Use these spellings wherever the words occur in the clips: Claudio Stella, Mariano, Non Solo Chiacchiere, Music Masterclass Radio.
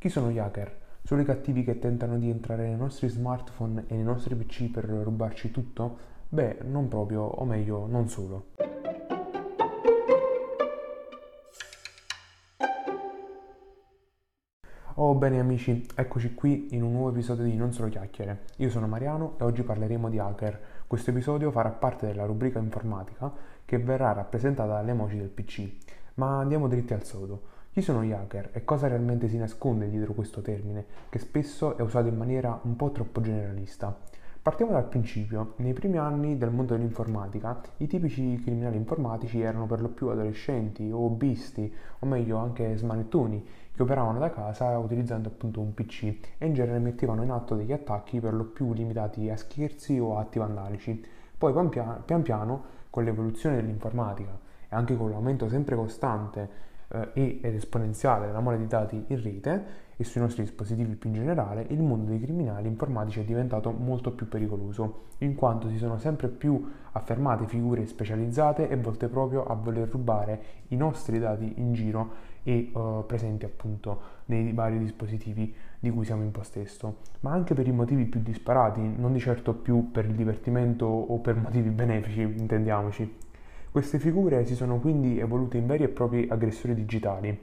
Chi sono gli hacker? Sono i cattivi che tentano di entrare nei nostri smartphone e nei nostri PC per rubarci tutto? Beh, non proprio, o meglio, non solo. Oh bene amici, eccoci qui in un nuovo episodio di Non Solo Chiacchiere. Io sono Mariano e oggi parleremo di hacker. Questo episodio farà parte della rubrica informatica che verrà rappresentata dalle emoji del PC. Ma andiamo dritti al sodo. Chi sono gli hacker e cosa realmente si nasconde dietro questo termine, che spesso è usato in maniera un po' troppo generalista? Partiamo dal principio. Nei primi anni del mondo dell'informatica, i tipici criminali informatici erano per lo più adolescenti o hobbisti, o meglio anche smanettoni, che operavano da casa utilizzando appunto un PC e in genere mettevano in atto degli attacchi per lo più limitati a scherzi o atti vandalici. Poi pian piano, con l'evoluzione dell'informatica e anche con l'aumento sempre costante ed esponenziale della mole di dati in rete e sui nostri dispositivi più in generale, il mondo dei criminali informatici è diventato molto più pericoloso, in quanto si sono sempre più affermate figure specializzate e volte proprio a voler rubare i nostri dati in giro e presenti appunto nei vari dispositivi di cui siamo in possesso, ma anche per i motivi più disparati, non di certo più per il divertimento o per motivi benefici, intendiamoci. Queste figure si sono quindi evolute in veri e propri aggressori digitali.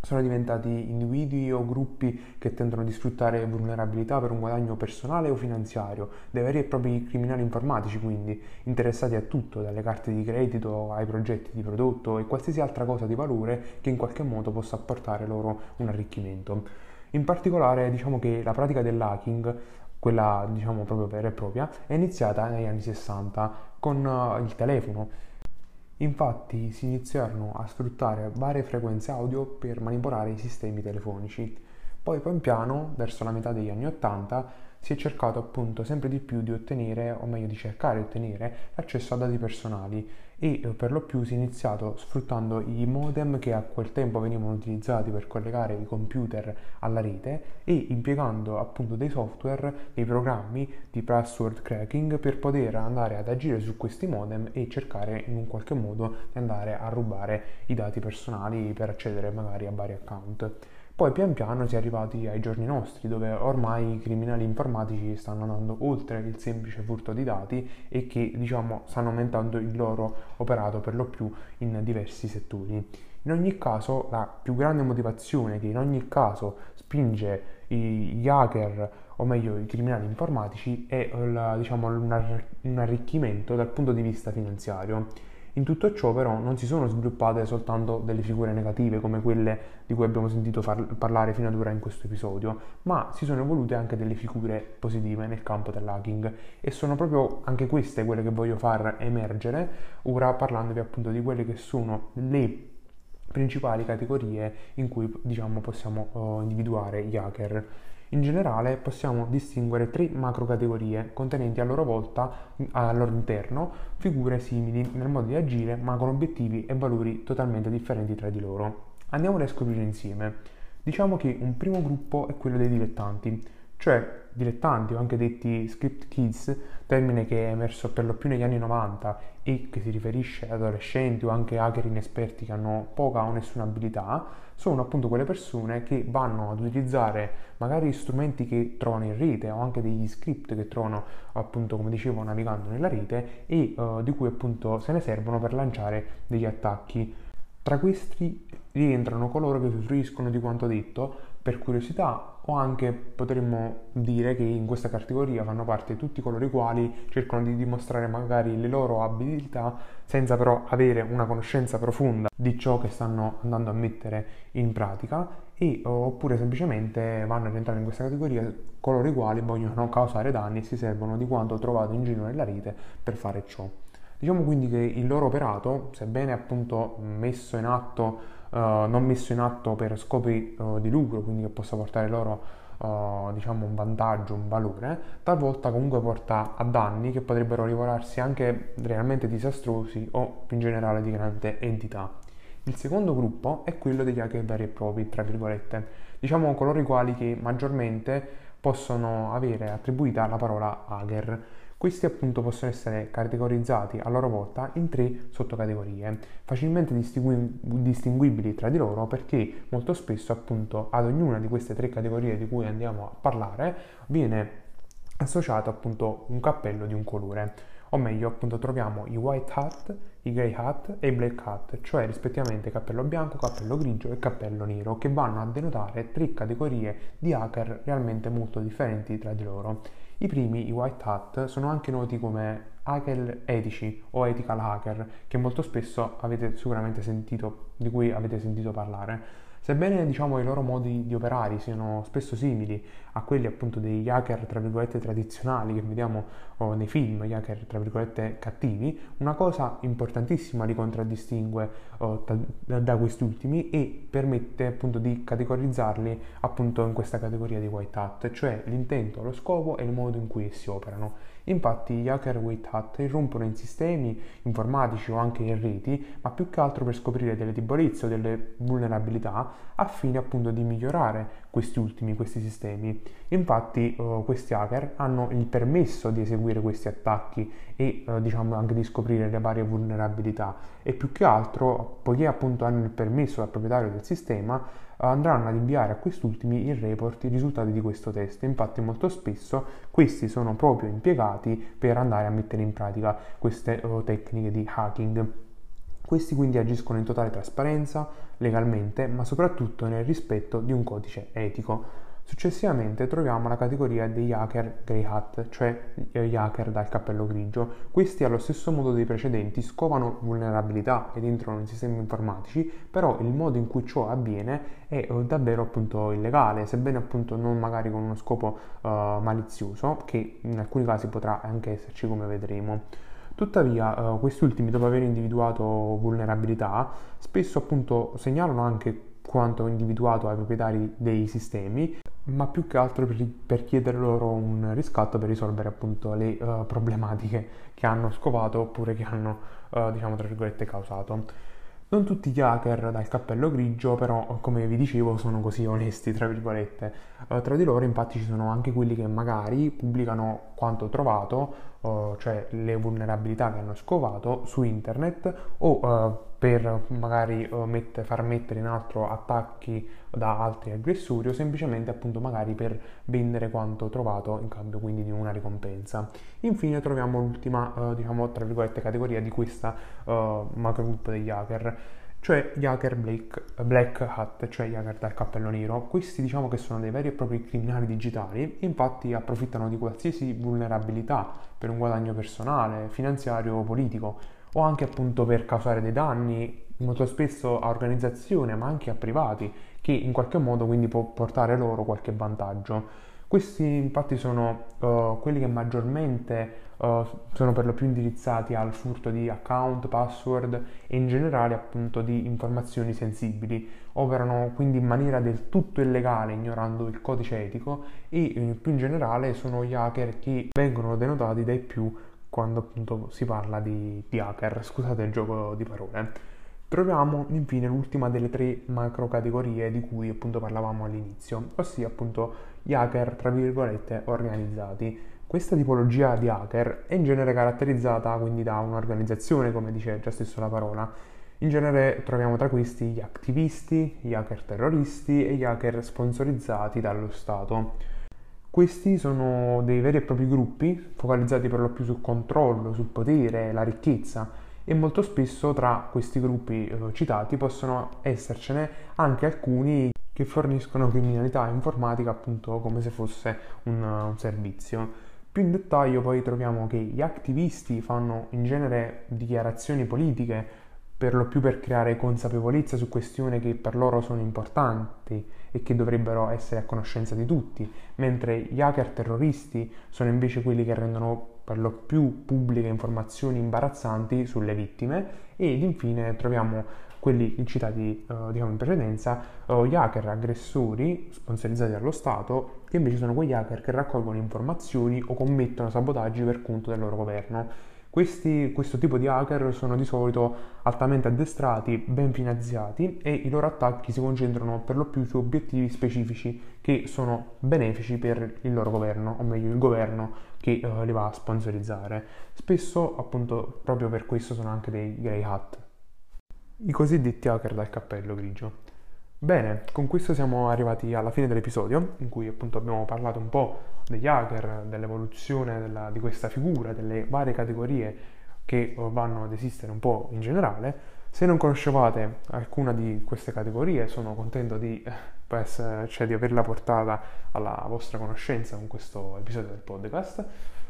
Sono diventati individui o gruppi che tentano di sfruttare vulnerabilità per un guadagno personale o finanziario, dei veri e propri criminali informatici quindi, interessati a tutto, dalle carte di credito ai progetti di prodotto e qualsiasi altra cosa di valore che in qualche modo possa apportare loro un arricchimento. In particolare diciamo che la pratica dell'hacking, quella diciamo proprio vera e propria, è iniziata negli anni 60 con il telefono. Infatti si iniziarono a sfruttare varie frequenze audio per manipolare i sistemi telefonici. Poi pian piano, verso la metà degli anni 80, si è cercato appunto sempre di più di ottenere, o meglio di cercare di ottenere, l'accesso a dati personali e per lo più si è iniziato sfruttando i modem che a quel tempo venivano utilizzati per collegare i computer alla rete e impiegando appunto dei software, dei programmi di password cracking per poter andare ad agire su questi modem e cercare in un qualche modo di andare a rubare i dati personali per accedere magari a vari account. Poi pian piano si è arrivati ai giorni nostri, dove ormai i criminali informatici stanno andando oltre il semplice furto di dati e che, diciamo, stanno aumentando il loro operato per lo più in diversi settori. In ogni caso, la più grande motivazione che in ogni caso spinge gli hacker, o meglio i criminali informatici, è un arricchimento dal punto di vista finanziario. In tutto ciò però non si sono sviluppate soltanto delle figure negative come quelle di cui abbiamo sentito parlare fino ad ora in questo episodio, ma si sono evolute anche delle figure positive nel campo dell'hacking e sono proprio anche queste quelle che voglio far emergere ora parlandovi appunto di quelle che sono le principali categorie in cui diciamo possiamo individuare gli hacker. In generale possiamo distinguere tre macro categorie contenenti a loro volta al loro interno figure simili nel modo di agire ma con obiettivi e valori totalmente differenti tra di loro. Andiamole a scoprire insieme. Diciamo che un primo gruppo è quello dei dilettanti, cioè dilettanti o anche detti script kids, termine che è emerso per lo più negli anni 90 e che si riferisce ad adolescenti o anche hacker inesperti che hanno poca o nessuna abilità, sono appunto quelle persone che vanno ad utilizzare magari strumenti che trovano in rete o anche degli script che trovano appunto come dicevo navigando nella rete e di cui appunto se ne servono per lanciare degli attacchi. Tra questi rientrano coloro che usufruiscono di quanto detto per curiosità o anche potremmo dire che in questa categoria fanno parte tutti coloro i quali cercano di dimostrare magari le loro abilità senza però avere una conoscenza profonda di ciò che stanno andando a mettere in pratica e oppure semplicemente vanno ad entrare in questa categoria coloro i quali vogliono causare danni e si servono di quanto trovato in giro nella rete per fare ciò. Diciamo quindi che il loro operato, sebbene appunto non messo in atto per scopi di lucro, quindi che possa portare loro diciamo un vantaggio, un valore, talvolta comunque porta a danni che potrebbero rivelarsi anche realmente disastrosi o più in generale di grande entità. Il secondo gruppo è quello degli hacker veri e propri, tra virgolette, diciamo coloro i quali che maggiormente possono avere attribuita la parola hacker. Questi appunto possono essere categorizzati a loro volta in 3 sottocategorie, facilmente distinguibili tra di loro, perché molto spesso appunto ad ognuna di queste 3 categorie di cui andiamo a parlare viene associato appunto un cappello di un colore, o meglio appunto troviamo i white hat, i grey hat e i black hat, cioè rispettivamente cappello bianco, cappello grigio e cappello nero, che vanno a denotare 3 categorie di hacker realmente molto differenti tra di loro. I primi, i white hat, sono anche noti come hacker etici o ethical hacker, che molto spesso avete sicuramente sentito, di cui avete sentito parlare. Sebbene diciamo i loro modi di operare siano spesso simili a quelli appunto degli hacker tra virgolette tradizionali che vediamo nei film, gli hacker tra virgolette cattivi, una cosa importantissima li contraddistingue da questi ultimi e permette appunto di categorizzarli appunto in questa categoria di white hat, cioè l'intento, lo scopo e il modo in cui essi operano. Infatti gli hacker white hat irrompono in sistemi informatici o anche in reti, ma più che altro per scoprire delle debolezze o delle vulnerabilità a fine appunto di migliorare questi sistemi. Infatti questi hacker hanno il permesso di eseguire questi attacchi e diciamo anche di scoprire le varie vulnerabilità, e più che altro, poiché appunto hanno il permesso dal proprietario del sistema, andranno ad inviare a quest'ultimi il report, i risultati di questo test. Infatti molto spesso questi sono proprio impiegati per andare a mettere in pratica queste tecniche di hacking. Questi quindi agiscono in totale trasparenza, legalmente, ma soprattutto nel rispetto di un codice etico. Successivamente troviamo la categoria degli hacker grey hat, cioè gli hacker dal cappello grigio. Questi, allo stesso modo dei precedenti, scovano vulnerabilità ed entrano in sistemi informatici, però il modo in cui ciò avviene è davvero appunto illegale, sebbene appunto non magari con uno scopo malizioso, che in alcuni casi potrà anche esserci, come vedremo. Tuttavia, questi ultimi, dopo aver individuato vulnerabilità, spesso appunto segnalano anche quanto individuato ai proprietari dei sistemi, ma più che altro per chiedere loro un riscatto per risolvere appunto le problematiche che hanno scovato oppure che hanno, diciamo, tra virgolette causato. Non tutti gli hacker dal cappello grigio, però, come vi dicevo, sono così onesti, tra virgolette. Tra di loro, infatti, ci sono anche quelli che magari pubblicano quanto trovato, cioè le vulnerabilità che hanno scovato, su internet o per magari far mettere in altro attacchi da altri aggressori, o semplicemente appunto magari per vendere quanto trovato in cambio quindi di una ricompensa. Infine troviamo l'ultima, diciamo tra virgolette, categoria di questa macrogruppo degli hacker, cioè gli hacker black hat, cioè gli hacker dal cappello nero. Questi diciamo che sono dei veri e propri criminali digitali, infatti approfittano di qualsiasi vulnerabilità per un guadagno personale, finanziario o politico, o anche appunto per causare dei danni molto spesso a organizzazione ma anche a privati, che in qualche modo quindi può portare loro qualche vantaggio. Questi infatti sono quelli che maggiormente sono per lo più indirizzati al furto di account, password e in generale appunto di informazioni sensibili. Operano quindi in maniera del tutto illegale, ignorando il codice etico, e più in generale sono gli hacker che vengono denotati dai più quando appunto si parla di hacker, scusate il gioco di parole. Troviamo infine l'ultima delle 3 macro categorie di cui appunto parlavamo all'inizio, ossia appunto gli hacker tra virgolette organizzati. Questa tipologia di hacker è in genere caratterizzata quindi da un'organizzazione, come dice già stesso la parola. In genere troviamo tra questi gli attivisti, gli hacker terroristi e gli hacker sponsorizzati dallo Stato. Questi sono dei veri e propri gruppi focalizzati per lo più sul controllo, sul potere, la ricchezza, e molto spesso tra questi gruppi citati possono essercene anche alcuni che forniscono criminalità informatica appunto come se fosse un servizio. Più in dettaglio poi troviamo che gli attivisti fanno in genere dichiarazioni politiche per lo più per creare consapevolezza su questioni che per loro sono importanti e che dovrebbero essere a conoscenza di tutti, mentre gli hacker terroristi sono invece quelli che rendono per lo più pubbliche informazioni imbarazzanti sulle vittime. Ed infine troviamo quelli citati diciamo in precedenza, gli hacker aggressori sponsorizzati dallo Stato, che invece sono quegli hacker che raccolgono informazioni o commettono sabotaggi per conto del loro governo. Questo tipo di hacker sono di solito altamente addestrati, ben finanziati, e i loro attacchi si concentrano per lo più su obiettivi specifici che sono benefici per il loro governo, o meglio il governo che li va a sponsorizzare. Spesso, appunto, proprio per questo sono anche dei grey hat, i cosiddetti hacker dal cappello grigio. Bene, con questo siamo arrivati alla fine dell'episodio, in cui appunto abbiamo parlato un po' degli hacker, dell'evoluzione di questa figura, delle varie categorie che vanno ad esistere un po' in generale. Se non conoscevate alcuna di queste categorie, sono contento di averla portata alla vostra conoscenza con questo episodio del podcast.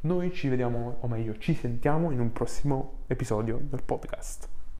Noi ci vediamo, o meglio ci sentiamo, in un prossimo episodio del podcast.